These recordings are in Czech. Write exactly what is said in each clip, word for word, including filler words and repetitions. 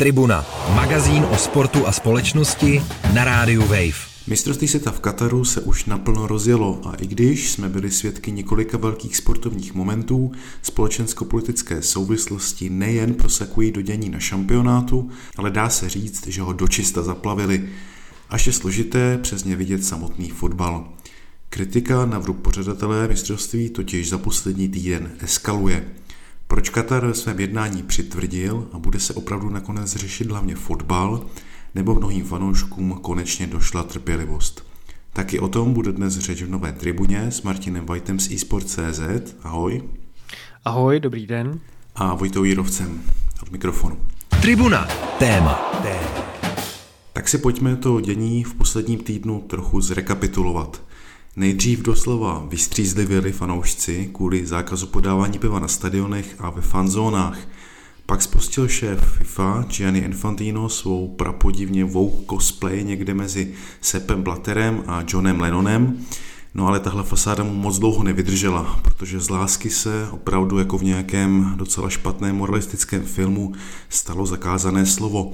Tribuna, magazín o sportu a společnosti na rádiu Wave. Mistrovství světa v Kataru se už naplno rozjelo a i když jsme byli svědky několika velkých sportovních momentů, společensko-politické souvislosti nejen prosakují do dění na šampionátu, ale dá se říct, že ho dočista zaplavili. Až je složité přesně vidět samotný fotbal. Kritika na vrub pořadatelé mistrovství totiž za poslední týden eskaluje. Proč Katar ve svém jednání přitvrdil a bude se opravdu nakonec řešit hlavně fotbal, nebo mnohým fanouškům konečně došla trpělivost. Taky o tom bude dnes řeč v nové tribuně s Martinem Vojtem z eSport.cz. Ahoj. Ahoj, dobrý den. A Vojtou Jirovcem od mikrofonu. Tribuna, téma. téma. Tak si pojďme to dění v posledním týdnu trochu zrekapitulovat. Nejdřív doslova vystřízlivěli fanoušci kvůli zákazu podávání piva na stadionech a ve fanzónách. Pak spustil šéf FIFA Gianni Infantino svou prapodivně woke cosplay někde mezi Seppem Blatterem a Johnem Lennonem, no ale tahle fasáda mu moc dlouho nevydržela, protože z lásky se opravdu jako v nějakém docela špatném moralistickém filmu stalo zakázané slovo.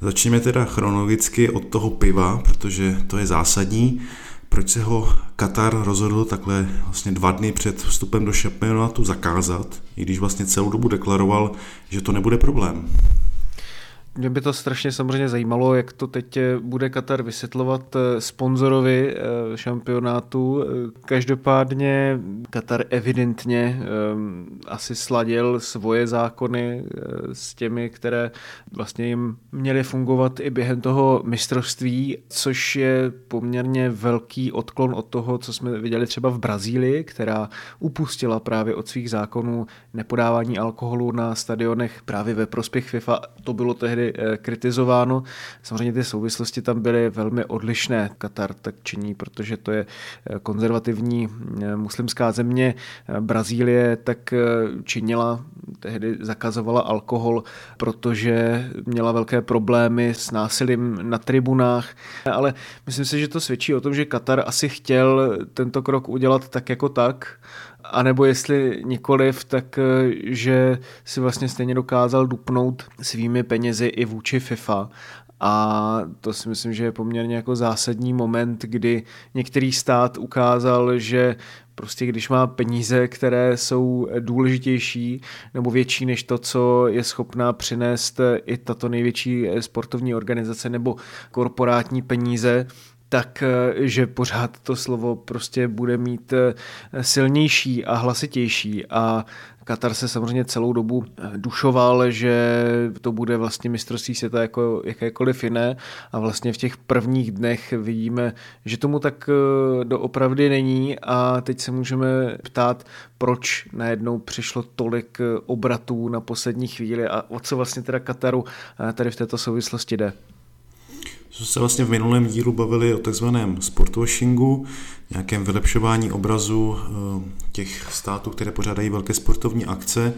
Začněme teda chronologicky od toho piva, protože to je zásadní. Proč se ho Katar rozhodl takhle vlastně dva dny před vstupem do šampionátu zakázat, i když vlastně celou dobu deklaroval, že to nebude problém? Mě by to strašně samozřejmě zajímalo, jak to teď bude Katar vysvětlovat sponzorovi šampionátu. Každopádně Katar evidentně asi sladil svoje zákony s těmi, které vlastně jim měly fungovat i během toho mistrovství, což je poměrně velký odklon od toho, co jsme viděli třeba v Brazílii, která upustila právě od svých zákonů nepodávání alkoholu na stadionech právě ve prospěch FIFA. To bylo tehdy kritizováno. Samozřejmě ty souvislosti tam byly velmi odlišné. Katar tak činí, protože to je konzervativní muslimská země. Brazílie tak činila, tehdy zakazovala alkohol, protože měla velké problémy s násilím na tribunách. Ale myslím si, že to svědčí o tom, že Katar asi chtěl tento krok udělat tak jako tak, a nebo jestli nikoliv, tak že si vlastně stejně dokázal dupnout svými penězi i vůči FIFA. A to si myslím, že je poměrně jako zásadní moment, kdy některý stát ukázal, že prostě když má peníze, které jsou důležitější nebo větší než to, co je schopná přinést i tato největší sportovní organizace nebo korporátní peníze, tak, že pořád to slovo prostě bude mít silnější a hlasitější. A Katar se samozřejmě celou dobu dušoval, že to bude vlastně mistrovství světa jako jakékoliv jiné a vlastně v těch prvních dnech vidíme, že tomu tak doopravdy není a teď se můžeme ptát, proč najednou přišlo tolik obratů na poslední chvíli a o co vlastně teda Kataru tady v této souvislosti jde. Jsme se vlastně v minulém dílu bavili o takzvaném sportwashingu, nějakém vylepšování obrazu těch států, které pořádají velké sportovní akce,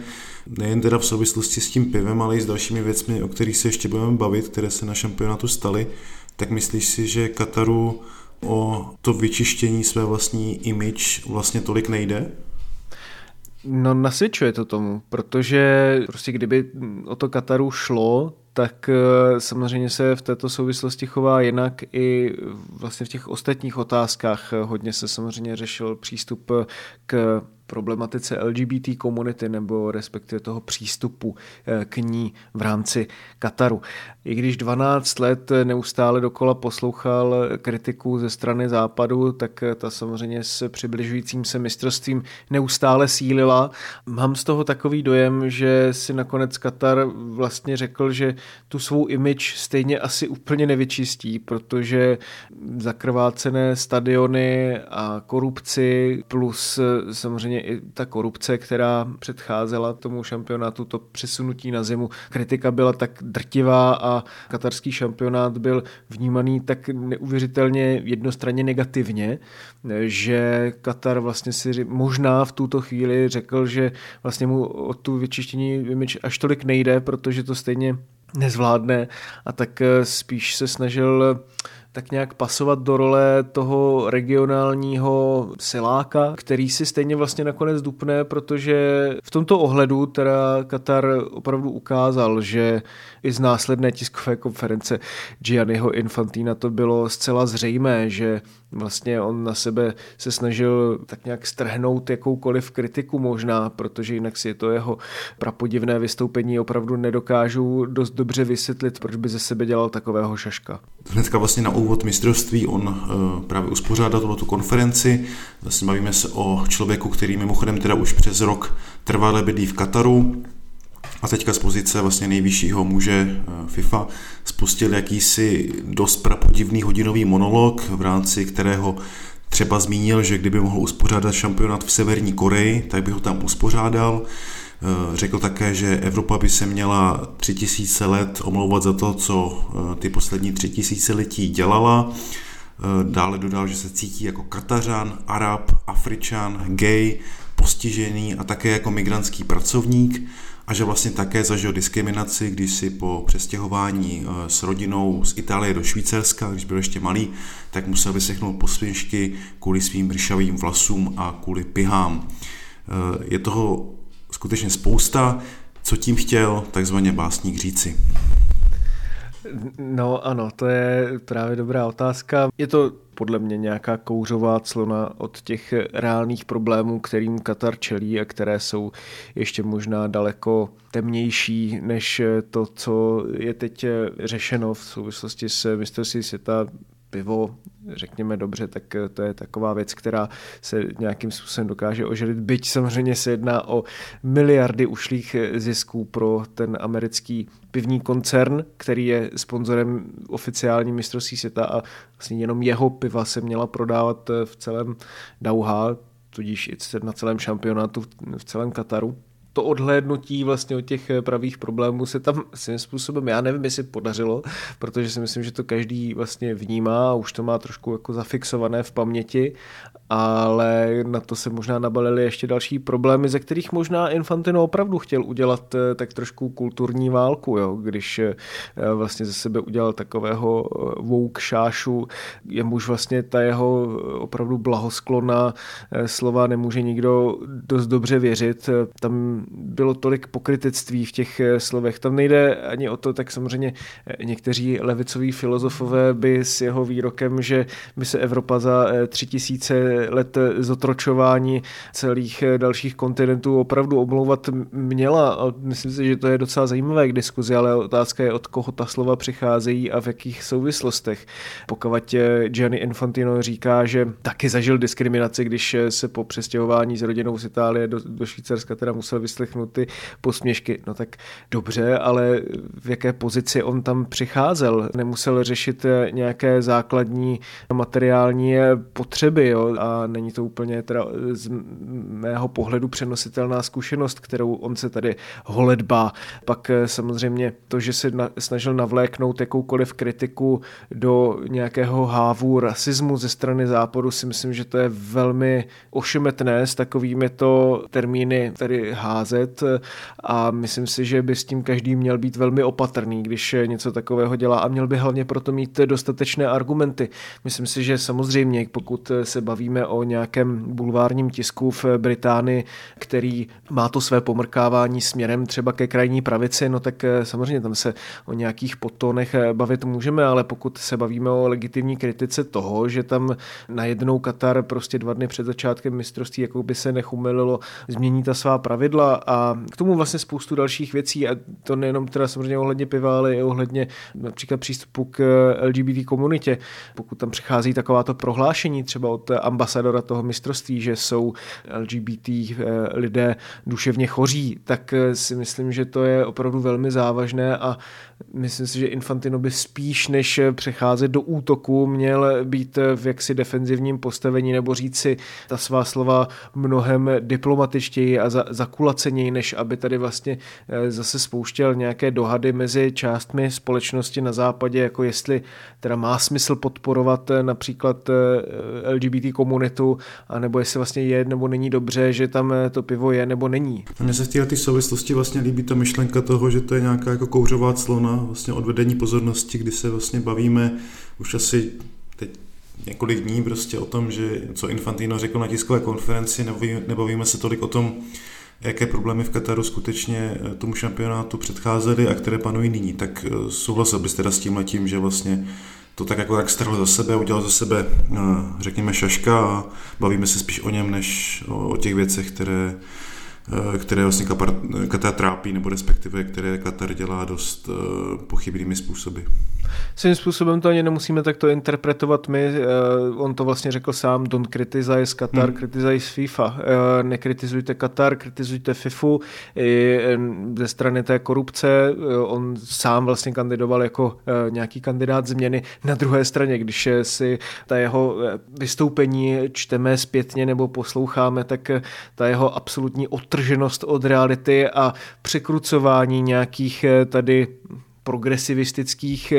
nejen teda v souvislosti s tím pivem, ale i s dalšími věcmi, o kterých se ještě budeme bavit, které se na šampionátu staly. Tak myslíš si, že Kataru o to vyčištění své vlastní image vlastně tolik nejde? No nasvědčuje to tomu, protože prostě kdyby o to Kataru šlo, tak samozřejmě se v této souvislosti chová jinak i vlastně v těch ostatních otázkách. Hodně se samozřejmě řešil přístup k problematice L G B T komunity nebo respektive toho přístupu k ní v rámci Kataru. I když dvanáct let neustále dokola poslouchal kritiku ze strany Západu, tak ta samozřejmě s přibližujícím se mistrovstvím neustále sílila. Mám z toho takový dojem, že si nakonec Katar vlastně řekl, že tu svou image stejně asi úplně nevyčistí, protože zakrvácené stadiony a korupci plus samozřejmě i ta korupce, která předcházela tomu šampionátu, to přesunutí na zimu. Kritika byla tak drtivá a katarský šampionát byl vnímaný tak neuvěřitelně jednostranně negativně, že Katar vlastně si možná v tuto chvíli řekl, že vlastně mu o tu vyčištění image až tolik nejde, protože to stejně nezvládne a tak spíš se snažil tak nějak pasovat do role toho regionálního siláka, který si stejně vlastně nakonec dupne, protože v tomto ohledu teda Katar opravdu ukázal, že i z následné tiskové konference Gianniho Infantina to bylo zcela zřejmé, že vlastně on na sebe se snažil tak nějak strhnout jakoukoliv kritiku možná, protože jinak si to jeho prapodivné vystoupení opravdu nedokážu dost dobře vysvětlit, proč by ze sebe dělal takového šaška. Hnedka vlastně na úvod mistrovství on právě uspořádal tuto konferenci. Vlastně bavíme se o člověku, který mimochodem teda už přes rok trvale bydlí v Kataru. A teďka z pozice vlastně nejvyššího muže FIFA spustil jakýsi dost prapodivný hodinový monolog, v rámci kterého třeba zmínil, že kdyby mohl uspořádat šampionát v Severní Koreji, tak by ho tam uspořádal. Řekl také, že Evropa by se měla tři tisíce let omlouvat za to, co ty poslední tři tisíciletí dělala. Dále dodal, že se cítí jako Katařan, Arab, Afričan, gay, postižený a také jako migrantský pracovník. A že vlastně také zažil diskriminaci, když si po přestěhování s rodinou z Itálie do Švýcarska, když byl ještě malý, tak musel vyslechnout posměšky kvůli svým ršavým vlasům a kvůli pihám. Je toho skutečně spousta, co tím chtěl takzvaně básník říci. No ano, to je právě dobrá otázka. Je to podle mě nějaká kouřová clona od těch reálných problémů, kterým Katar čelí a které jsou ještě možná daleko temnější než to, co je teď řešeno v souvislosti s mistrovství světa. Pivo, řekněme dobře, tak to je taková věc, která se nějakým způsobem dokáže oželit. Byť samozřejmě se jedná o miliardy ušlých zisků pro ten americký pivní koncern, který je sponzorem oficiální mistrovství světa a vlastně jenom jeho piva se měla prodávat v celém Dauhá, tudíž i na celém šampionátu v celém Kataru. To odhlédnutí vlastně od těch pravých problémů se tam svým způsobem, já nevím, jestli podařilo, protože si myslím, že to každý vlastně vnímá a už to má trošku jako zafixované v paměti, ale na to se možná nabalily ještě další problémy, ze kterých možná Infantino opravdu chtěl udělat tak trošku kulturní válku, jo? Když vlastně ze sebe udělal takového woke šášu, jemuž vlastně ta jeho opravdu blahosklona slova nemůže nikdo dost dobře věřit. Tam bylo tolik pokrytectví v těch slovech. Tam nejde ani o to, tak samozřejmě někteří levicoví filozofové by s jeho výrokem, že by se Evropa za tři tisíce let zotročování celých dalších kontinentů opravdu omlouvat měla. A myslím si, že to je docela zajímavé k diskuzi, ale otázka je, od koho ta slova přicházejí a v jakých souvislostech. Pokud Gianni Infantino říká, že taky zažil diskriminaci, když se po přestěhování s rodinou z Itálie do, do Švýcarska teda musel vyslechnout ty posměšky. No tak dobře, ale v jaké pozici on tam přicházel? Nemusel řešit nějaké základní materiální potřeby, jo? A není to úplně teda z mého pohledu přenositelná zkušenost, kterou on se tady holedbá. Pak samozřejmě to, že se na, snažil navléknout jakoukoliv kritiku do nějakého hávu rasismu ze strany západu, si myslím, že to je velmi ošemetné s takovými to termíny tady házet a myslím si, že by s tím každý měl být velmi opatrný, když něco takového dělá a měl by hlavně proto mít dostatečné argumenty. Myslím si, že samozřejmě, pokud se bavíme o nějakém bulvárním tisku v Británii, který má to své pomrkávání směrem třeba ke krajní pravici, no tak samozřejmě tam se o nějakých podtónech bavit můžeme, ale pokud se bavíme o legitimní kritice toho, že tam najednou Katar prostě dva dny před začátkem mistrovství jako by se nechumelilo, změní ta svá pravidla a k tomu vlastně spoustu dalších věcí a to nejenom teda samozřejmě ohledně piva, ale i ohledně například přístupu k L G B T komunitě. Pokud tam přichází takováto prohlášení třeba od ambasadora toho mistrovství, že jsou L G B T lidé duševně choří, tak si myslím, že to je opravdu velmi závažné a myslím si, že Infantino by spíš než přecházet do útoku měl být v jaksi defenzivním postavení nebo říct si ta svá slova mnohem diplomatičtěji a zakulaceněji, než aby tady vlastně zase spouštěl nějaké dohady mezi částmi společnosti na západě, jako jestli teda má smysl podporovat například L G B T komunitu komunitu, anebo jestli vlastně je nebo není dobře, že tam to pivo je nebo není. Mně se v této souvislosti vlastně líbí ta myšlenka toho, že to je nějaká jako kouřová clona, vlastně odvedení pozornosti, kdy se vlastně bavíme už asi teď několik dní prostě o tom, že co Infantino řekl na tiskové konferenci, nebavíme se tolik o tom, jaké problémy v Kataru skutečně tomu šampionátu předcházely a které panují nyní. Tak souhlasil bys teda s tímhletím, že vlastně to tak jako tak strhl za sebe, udělal za sebe, řekněme, šaška a bavíme se spíš o něm, než o těch věcech, které, které vlastně Katar trápí, nebo respektive které Katar dělá dost pochybnými způsoby. Svým způsobem to ani nemusíme takto interpretovat my, on to vlastně řekl sám, don't criticize Katar, hmm. criticize FIFA, nekritizujte Katar, kritizujte FIFU, i ze strany té korupce, on sám vlastně kandidoval jako nějaký kandidát změny. Na druhé straně, když si ta jeho vystoupení čteme zpětně nebo posloucháme, tak ta jeho absolutní odtrženost od reality a překrucování nějakých tady progresivistických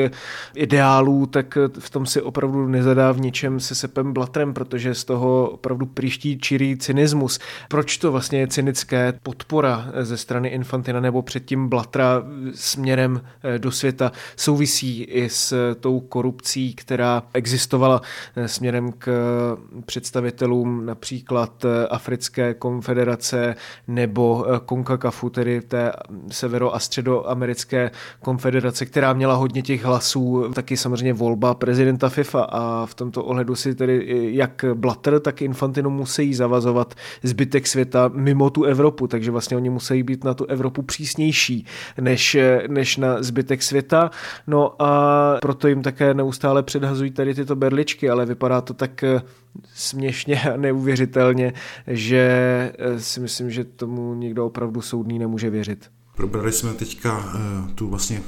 ideálů, tak v tom si opravdu nezadá v ničem se Seppem Blatterem, protože z toho opravdu příští čirý cynismus. Proč to vlastně je cynické podpora ze strany Infantina nebo předtím Blattera směrem do světa souvisí i s tou korupcí, která existovala směrem k představitelům například Africké konfederace nebo CONCACAFu, tedy té severo- a středoamerické konfederace, která měla hodně těch hlasů, taky samozřejmě volba prezidenta FIFA a v tomto ohledu si tedy jak Blatter, tak Infantino musí zavazovat zbytek světa mimo tu Evropu, takže vlastně oni musí být na tu Evropu přísnější než, než na zbytek světa. No a proto jim také neustále předhazují tady tyto berličky, ale vypadá to tak směšně a neuvěřitelně, že si myslím, že tomu nikdo opravdu soudný nemůže věřit. Probrali jsme teďka tu vlastně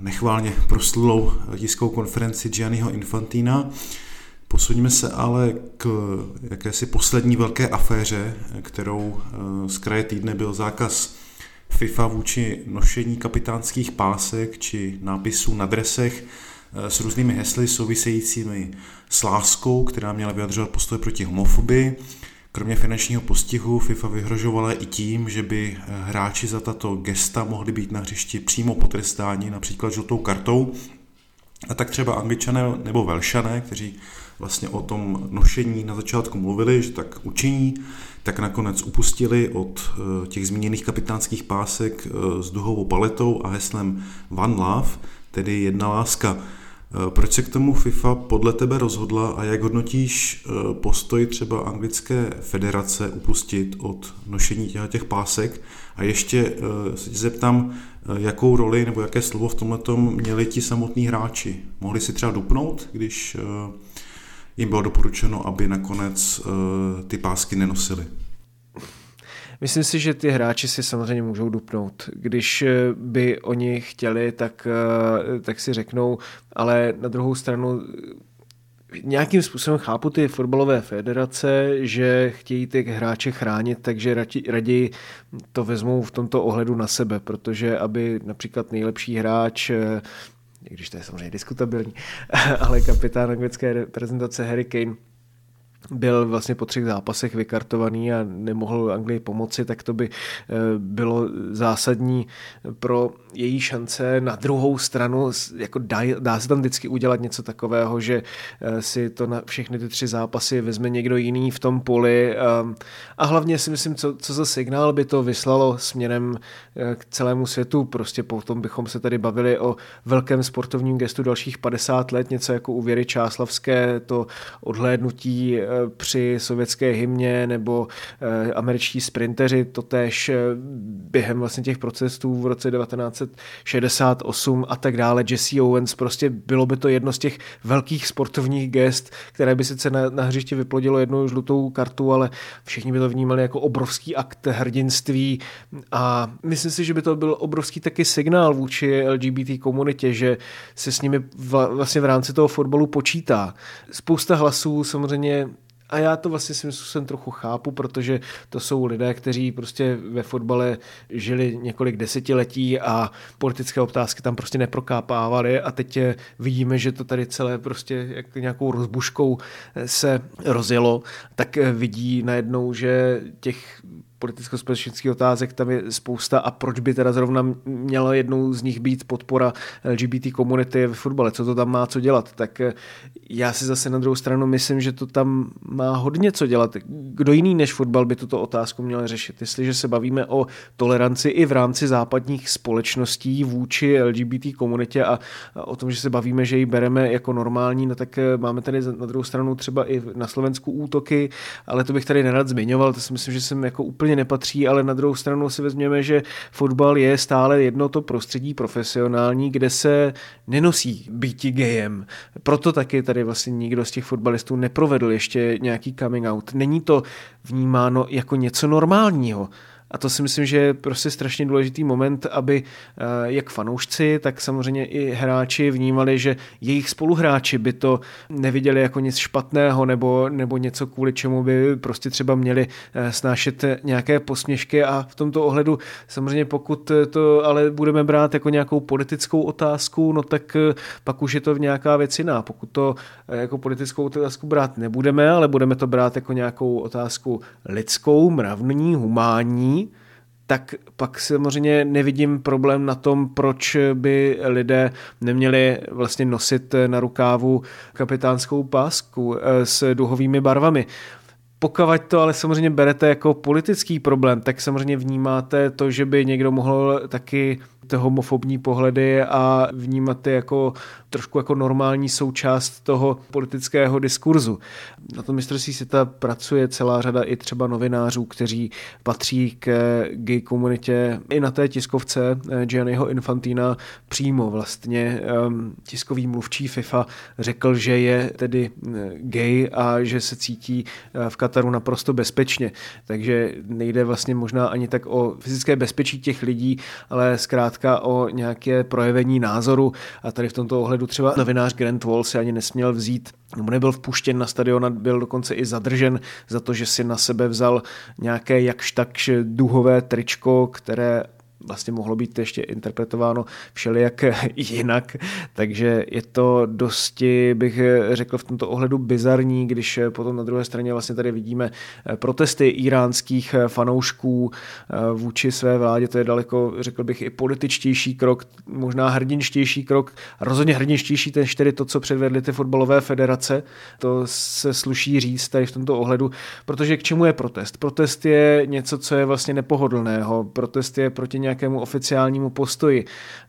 nechválně proslulou tiskovou konferenci Gianniho Infantina. Posuníme se ale k jakési poslední velké aféře, kterou z kraje týdne byl zákaz FIFA vůči nošení kapitánských pásek či nápisů na dresech s různými hesly souvisejícími s láskou, která měla vyjadřovat postoj proti homofobii. Kromě finančního postihu FIFA vyhrožovala i tím, že by hráči za tato gesta mohli být na hřišti přímo potrestáni, například žlutou kartou. A tak třeba Angličané nebo Velšané, kteří vlastně o tom nošení na začátku mluvili, že tak učiní, tak nakonec upustili od těch zmíněných kapitánských pásek s duhovou paletou a heslem One Love, tedy jedna láska. Proč se k tomu FIFA podle tebe rozhodla a jak hodnotíš postoj třeba anglické federace upustit od nošení těch pásek? A ještě se tě zeptám, jakou roli nebo jaké slovo v tomhletom měli ti samotní hráči? Mohli si třeba dupnout, když jim bylo doporučeno, aby nakonec ty pásky nenosili? Myslím si, že ty hráči si samozřejmě můžou dupnout. Když by oni chtěli, tak, tak si řeknou, ale na druhou stranu nějakým způsobem chápu ty fotbalové federace, že chtějí ty hráče chránit, takže raději, raději to vezmou v tomto ohledu na sebe, protože aby například nejlepší hráč, i když to je samozřejmě diskutabilní, ale kapitán anglické reprezentace Harry Kane byl vlastně po třech zápasech vykartovaný a nemohl Anglii pomoci, tak to by bylo zásadní pro její šance. Na druhou stranu jako dá, dá se tam vždycky udělat něco takového, že si to na všechny ty tři zápasy vezme někdo jiný v tom poli a hlavně si myslím, co, co za signál by to vyslalo směrem k celému světu. Prostě potom bychom se tady bavili o velkém sportovním gestu dalších padesát let, něco jako u Věry Čáslavské, to odhlédnutí při sovětské hymně nebo američtí sprinteři, totéž během vlastně těch protestů v roce devatenáct set šedesát osm a tak dále, Jesse Owens, prostě bylo by to jedno z těch velkých sportovních gest, které by sice na, na hřišti vyplodilo jednu žlutou kartu, ale všichni by to vnímali jako obrovský akt hrdinství a myslím si, že by to byl obrovský taky signál vůči L G B T komunitě, že se s nimi vla, vlastně v rámci toho fotbalu počítá. Spousta hlasů samozřejmě A já to vlastně svým způsobem trochu chápu, protože to jsou lidé, kteří prostě ve fotbale žili několik desetiletí a politické otázky tam prostě neprokápávaly a teď vidíme, že to tady celé prostě jak nějakou rozbuškou se rozjelo, tak vidí najednou, že těch politicko-společenských otázek tam je spousta a proč by teda zrovna měla jednou z nich být podpora L G B T komunity ve fotbale, co to tam má co dělat, tak já si zase na druhou stranu myslím, že to tam má hodně co dělat. Kdo jiný než fotbal by tuto otázku měl řešit? Jestliže se bavíme o toleranci i v rámci západních společností vůči L G B T komunitě a o tom, že se bavíme, že ji bereme jako normální, no tak máme tady na druhou stranu třeba i na Slovensku útoky, ale to bych tady nerad zmiňoval, to si myslím, že jsem jako úplně nepatří, ale na druhou stranu si vezměme, že fotbal je stále jedno to prostředí profesionální, kde se nenosí býti gejem. Proto taky tady vlastně nikdo z těch fotbalistů neprovedl ještě nějaký coming out. Není to vnímáno jako něco normálního. A to si myslím, že je prostě strašně důležitý moment, aby jak fanoušci, tak samozřejmě i hráči vnímali, že jejich spoluhráči by to neviděli jako nic špatného nebo, nebo něco, kvůli čemu by prostě třeba měli snášet nějaké posměšky. A v tomto ohledu samozřejmě pokud to ale budeme brát jako nějakou politickou otázku, no tak pak už je to nějaká věc jiná. Pokud to jako politickou otázku brát nebudeme, ale budeme to brát jako nějakou otázku lidskou, mravní, humánní, tak pak samozřejmě nevidím problém na tom, proč by lidé neměli vlastně nosit na rukávu kapitánskou pásku s duhovými barvami. Pokud to ale samozřejmě berete jako politický problém, tak samozřejmě vnímáte to, že by někdo mohl taky ty homofobní pohledy a vnímat je jako trošku jako normální součást toho politického diskurzu. Na tom mistrovství světa pracuje celá řada i třeba novinářů, kteří patří k gay komunitě. I na té tiskovce Gianniho Infantina přímo vlastně tiskový mluvčí FIFA řekl, že je tedy gay a že se cítí v Kataru naprosto bezpečně. Takže nejde vlastně možná ani tak o fyzické bezpečí těch lidí, ale zkrátka o nějaké projevení názoru a tady v tomto ohledu třeba novinář Grant Wall si ani nesměl vzít, nebo nebyl vpuštěn na stadion a byl dokonce i zadržen za to, že si na sebe vzal nějaké jakž takž duhové tričko, které vlastně mohlo být ještě interpretováno všelijak jinak, takže je to dosti, bych řekl v tomto ohledu bizarní, když potom na druhé straně vlastně tady vidíme protesty íránských fanoušků vůči své vládě, to je daleko, řekl bych, i političtější krok, možná hrdinštější krok, rozhodně hrdinštější než tedy to, co předvedly ty fotbalové federace, to se sluší říct tady v tomto ohledu, protože k čemu je protest? Protest je něco, co je vlastně nepohodlného, protest je proti nějak nějakému oficiálnímu postoji.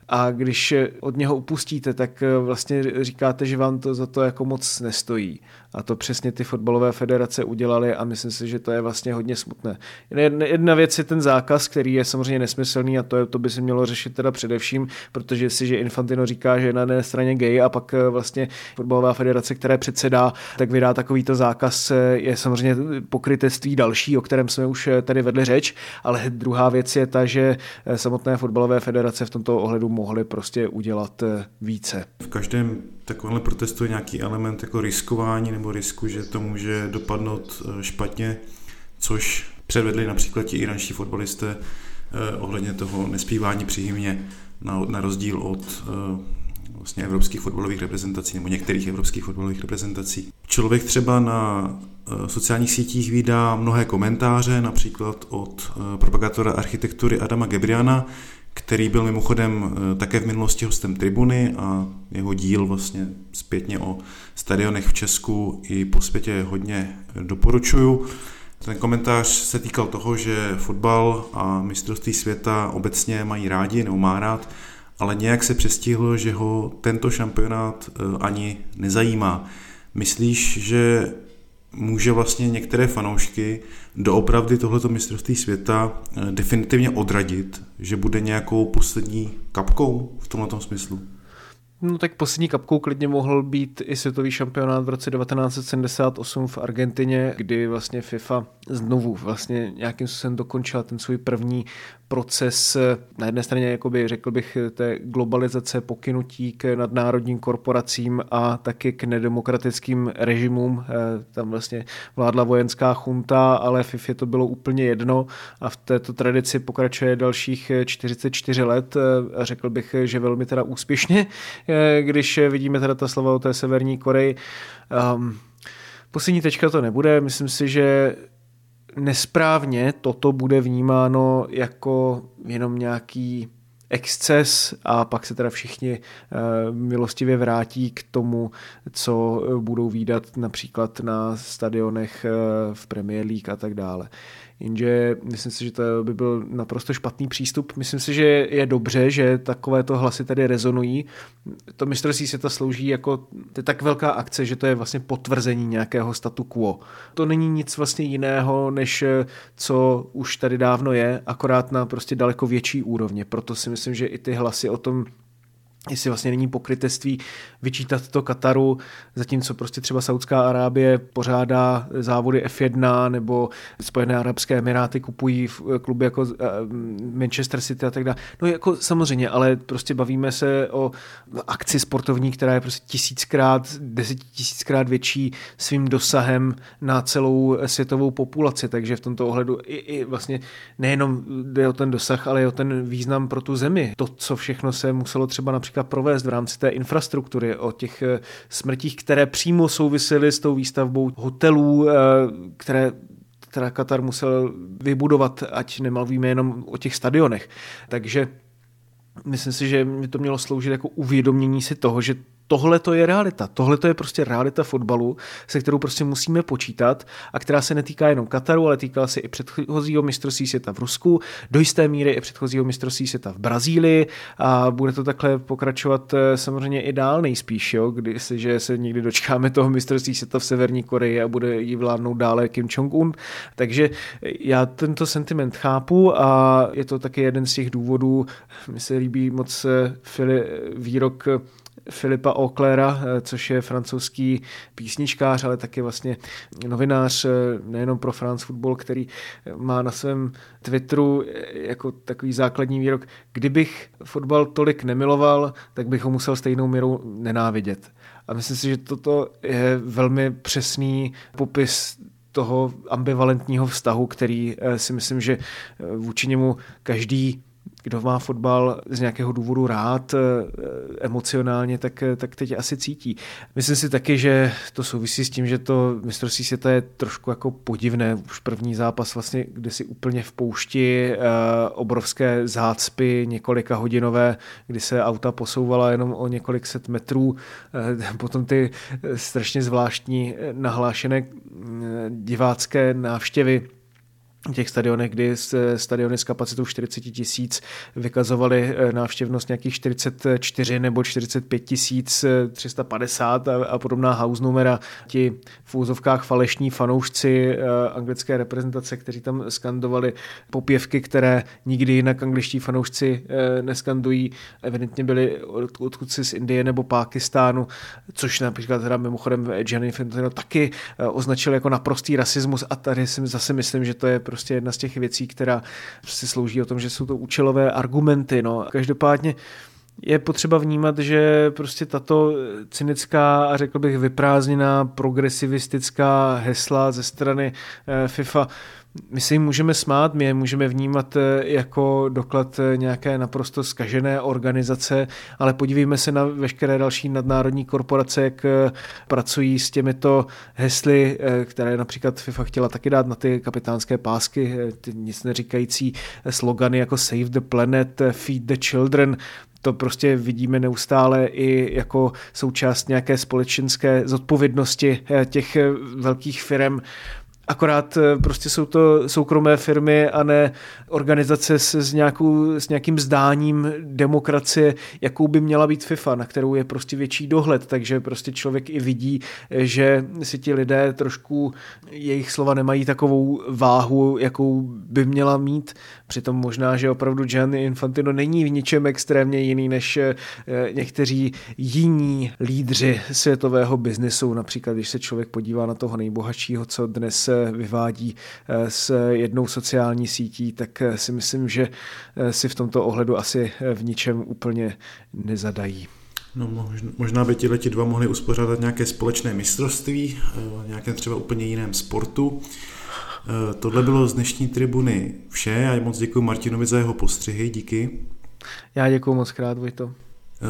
A když od něho upustíte, tak vlastně říkáte, že vám to za to jako moc nestojí. A to přesně ty fotbalové federace udělaly a myslím si, že to je vlastně hodně smutné. Jedna věc je ten zákaz, který je samozřejmě nesmyslný a to, je, to by se mělo řešit teda především, protože si, že Infantino říká, že je na jedné straně gay a pak vlastně fotbalová federace, které předsedá, tak vydá takovýto zákaz, je samozřejmě pokrytectví další, o kterém jsme už tady vedli řeč, ale druhá věc je ta, že samotné fotbalové federace v tomto ohledu mohly prostě udělat více. V každém takovémhle protestu je nějaký element jako riskování nebo risku, že to může dopadnout špatně, což předvedli například ti iránští fotbalisté eh, ohledně toho nespívání při hymně na, na rozdíl od eh, vlastně evropských fotbalových reprezentací nebo některých evropských fotbalových reprezentací. Člověk třeba na sociálních sítích vydá mnohé komentáře, například od propagátora architektury Adama Gebriana, který byl mimochodem také v minulosti hostem Tribuny a jeho díl vlastně zpětně o stadionech v Česku i po světě hodně doporučuju. Ten komentář se týkal toho, že fotbal a mistrovství světa obecně mají rádi nebo má rád, ale nějak se přestihlo, že ho tento šampionát ani nezajímá. Myslíš, že může vlastně některé fanoušky doopravdy tohleto mistrovství světa definitivně odradit, že bude nějakou poslední kapkou v tomto smyslu? No tak poslední kapkou klidně mohl být i světový šampionát v roce devatenáct set sedmdesát osm v Argentině, kdy vlastně FIFA znovu vlastně nějakým způsobem dokončila ten svůj první proces na jedné straně, jakoby, řekl bych, té globalizace, pokynutí k nadnárodním korporacím a taky k nedemokratickým režimům. Tam vlastně vládla vojenská chunta, ale FIFA to bylo úplně jedno a v této tradici pokračuje dalších čtyřicet čtyři let a řekl bych, že velmi teda úspěšně, když vidíme teda ta slova o té Severní Koreji. Um, poslední tečka to nebude, myslím si, že nesprávně toto bude vnímáno jako jenom nějaký exces a pak se teda všichni uh, milostivě vrátí k tomu, co budou vídat například na stadionech uh, v Premier League a tak dále. Jenže myslím si, že to by byl naprosto špatný přístup. Myslím si, že je dobře, že takovéto hlasy tady rezonují. To mistrovství světa slouží jako, to je tak velká akce, že to je vlastně potvrzení nějakého statu quo. To není nic vlastně jiného, než co už tady dávno je, akorát na prostě daleko větší úrovně. Proto si myslím, že i ty hlasy o tom, jestli vlastně není pokrytectví vyčítat to Kataru, zatímco prostě třeba Saudská Arábie pořádá závody F jedna nebo Spojené arabské emiráty kupují kluby jako Manchester City a tak dále. No jako samozřejmě, ale prostě bavíme se o akci sportovní, která je prostě tisíckrát, desetitisíckrát větší svým dosahem na celou světovou populaci, takže v tomto ohledu i, i vlastně nejenom jde o ten dosah, ale i o ten význam pro tu zemi. To, co všechno se muselo třeba například provést v rámci té infrastruktury, o těch smrtích, které přímo souvisely s tou výstavbou hotelů, které teda Katar musel vybudovat, ať nemluvíme jenom o těch stadionech. Takže myslím si, že to mělo sloužit jako uvědomění si toho, že tohle to je realita. Tohle to je prostě realita fotbalu, se kterou prostě musíme počítat a která se netýká jenom Kataru, ale týká se i předchozího mistrovství světa v Rusku, do jisté míry i předchozího mistrovství světa v Brazílii a bude to takhle pokračovat samozřejmě i dál nejspíš, jo, když se někdy dočkáme toho mistrovství světa v Severní Koreji a bude jí vládnout dále Kim Jong-un. Takže já tento sentiment chápu a je to taky jeden z těch důvodů. Mně se líbí moc výrok Philippa Auclerca, což je francouzský písničkář, ale taky vlastně novinář nejenom pro France Football, který má na svém Twitteru jako takový základní výrok: kdybych fotbal tolik nemiloval, tak bych ho musel stejnou mírou nenávidět. A myslím si, že toto je velmi přesný popis toho ambivalentního vztahu, který si myslím, že vůči němu každý, kdo má fotbal z nějakého důvodu rád emocionálně, tak, tak teď asi cítí. Myslím si taky, že to souvisí s tím, že to mistrovství světa je trošku jako podivné. Už první zápas vlastně, kde si úplně v poušti, obrovské zácpy, několika hodinové, kdy se auta posouvala jenom o několik set metrů. Potom ty strašně zvláštní nahlášené divácké návštěvy těch stadionech, kdy stadiony s kapacitou čtyřicet tisíc vykazovaly návštěvnost nějakých čtyřicet čtyři nebo čtyřicet pět tisíc tři sta padesát a, a podobná hausnumera. Ti v úzovkách falešní fanoušci anglické reprezentace, kteří tam skandovali popěvky, které nikdy jinak angličtí fanoušci neskandují, evidentně byli od, odkud si z Indie nebo Pákistánu, což například teda mimochodem Gianni Infantino taky označil jako naprostý rasismus a tady si zase myslím, že to je prostě jedna z těch věcí, která si slouží o tom, že jsou to účelové argumenty. No. Každopádně je potřeba vnímat, že prostě tato cynická a řekl bych vyprázdněná progresivistická hesla ze strany FIFA, my si můžeme smát, my je můžeme vnímat jako doklad nějaké naprosto zkažené organizace, ale podívejme se na veškeré další nadnárodní korporace, jak pracují s těmito hesly, které například FIFA chtěla taky dát na ty kapitánské pásky, ty nic neříkající slogany jako Save the Planet, Feed the Children. To prostě vidíme neustále i jako součást nějaké společenské zodpovědnosti těch velkých firem. Akorát prostě jsou to soukromé firmy a ne organizace se s, nějakou, s nějakým zdáním demokracie, jakou by měla být FIFA, na kterou je prostě větší dohled, takže prostě člověk i vidí, že si ti lidé trošku, jejich slova nemají takovou váhu, jakou by měla mít. Přitom možná, že opravdu Gianni Infantino není v ničem extrémně jiný než někteří jiní lídři světového biznesu. Například, když se člověk podívá na toho nejbohatšího, co dnes vyvádí s jednou sociální sítí, tak si myslím, že si v tomto ohledu asi v ničem úplně nezadají. No, možná by tihleti dva mohli uspořádat nějaké společné mistrovství, nějakém třeba úplně jiném sportu. Tohle bylo z dnešní tribuny vše. Já moc děkuji Martinovi za jeho postřehy, díky. Já děkuji moc krát, Vojto.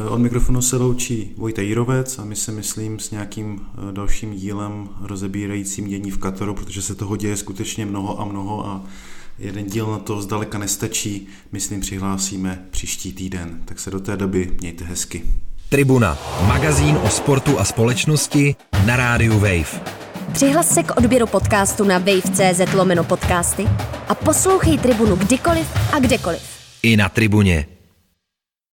Od mikrofonu se loučí Vojta Jirovec a my se, myslím, s nějakým dalším dílem rozebírajícím dění v Kataru, protože se toho děje skutečně mnoho a mnoho a jeden díl na to zdaleka nestačí. Myslím, přihlásíme příští týden. Tak se do té doby mějte hezky. Tribuna, magazín o sportu a společnosti na rádiu Wave. Přihlas se k odběru podcastu na wave tečka cz lomeno podcasty a poslouchej Tribunu kdykoliv a kdekoliv. I na Tribuně.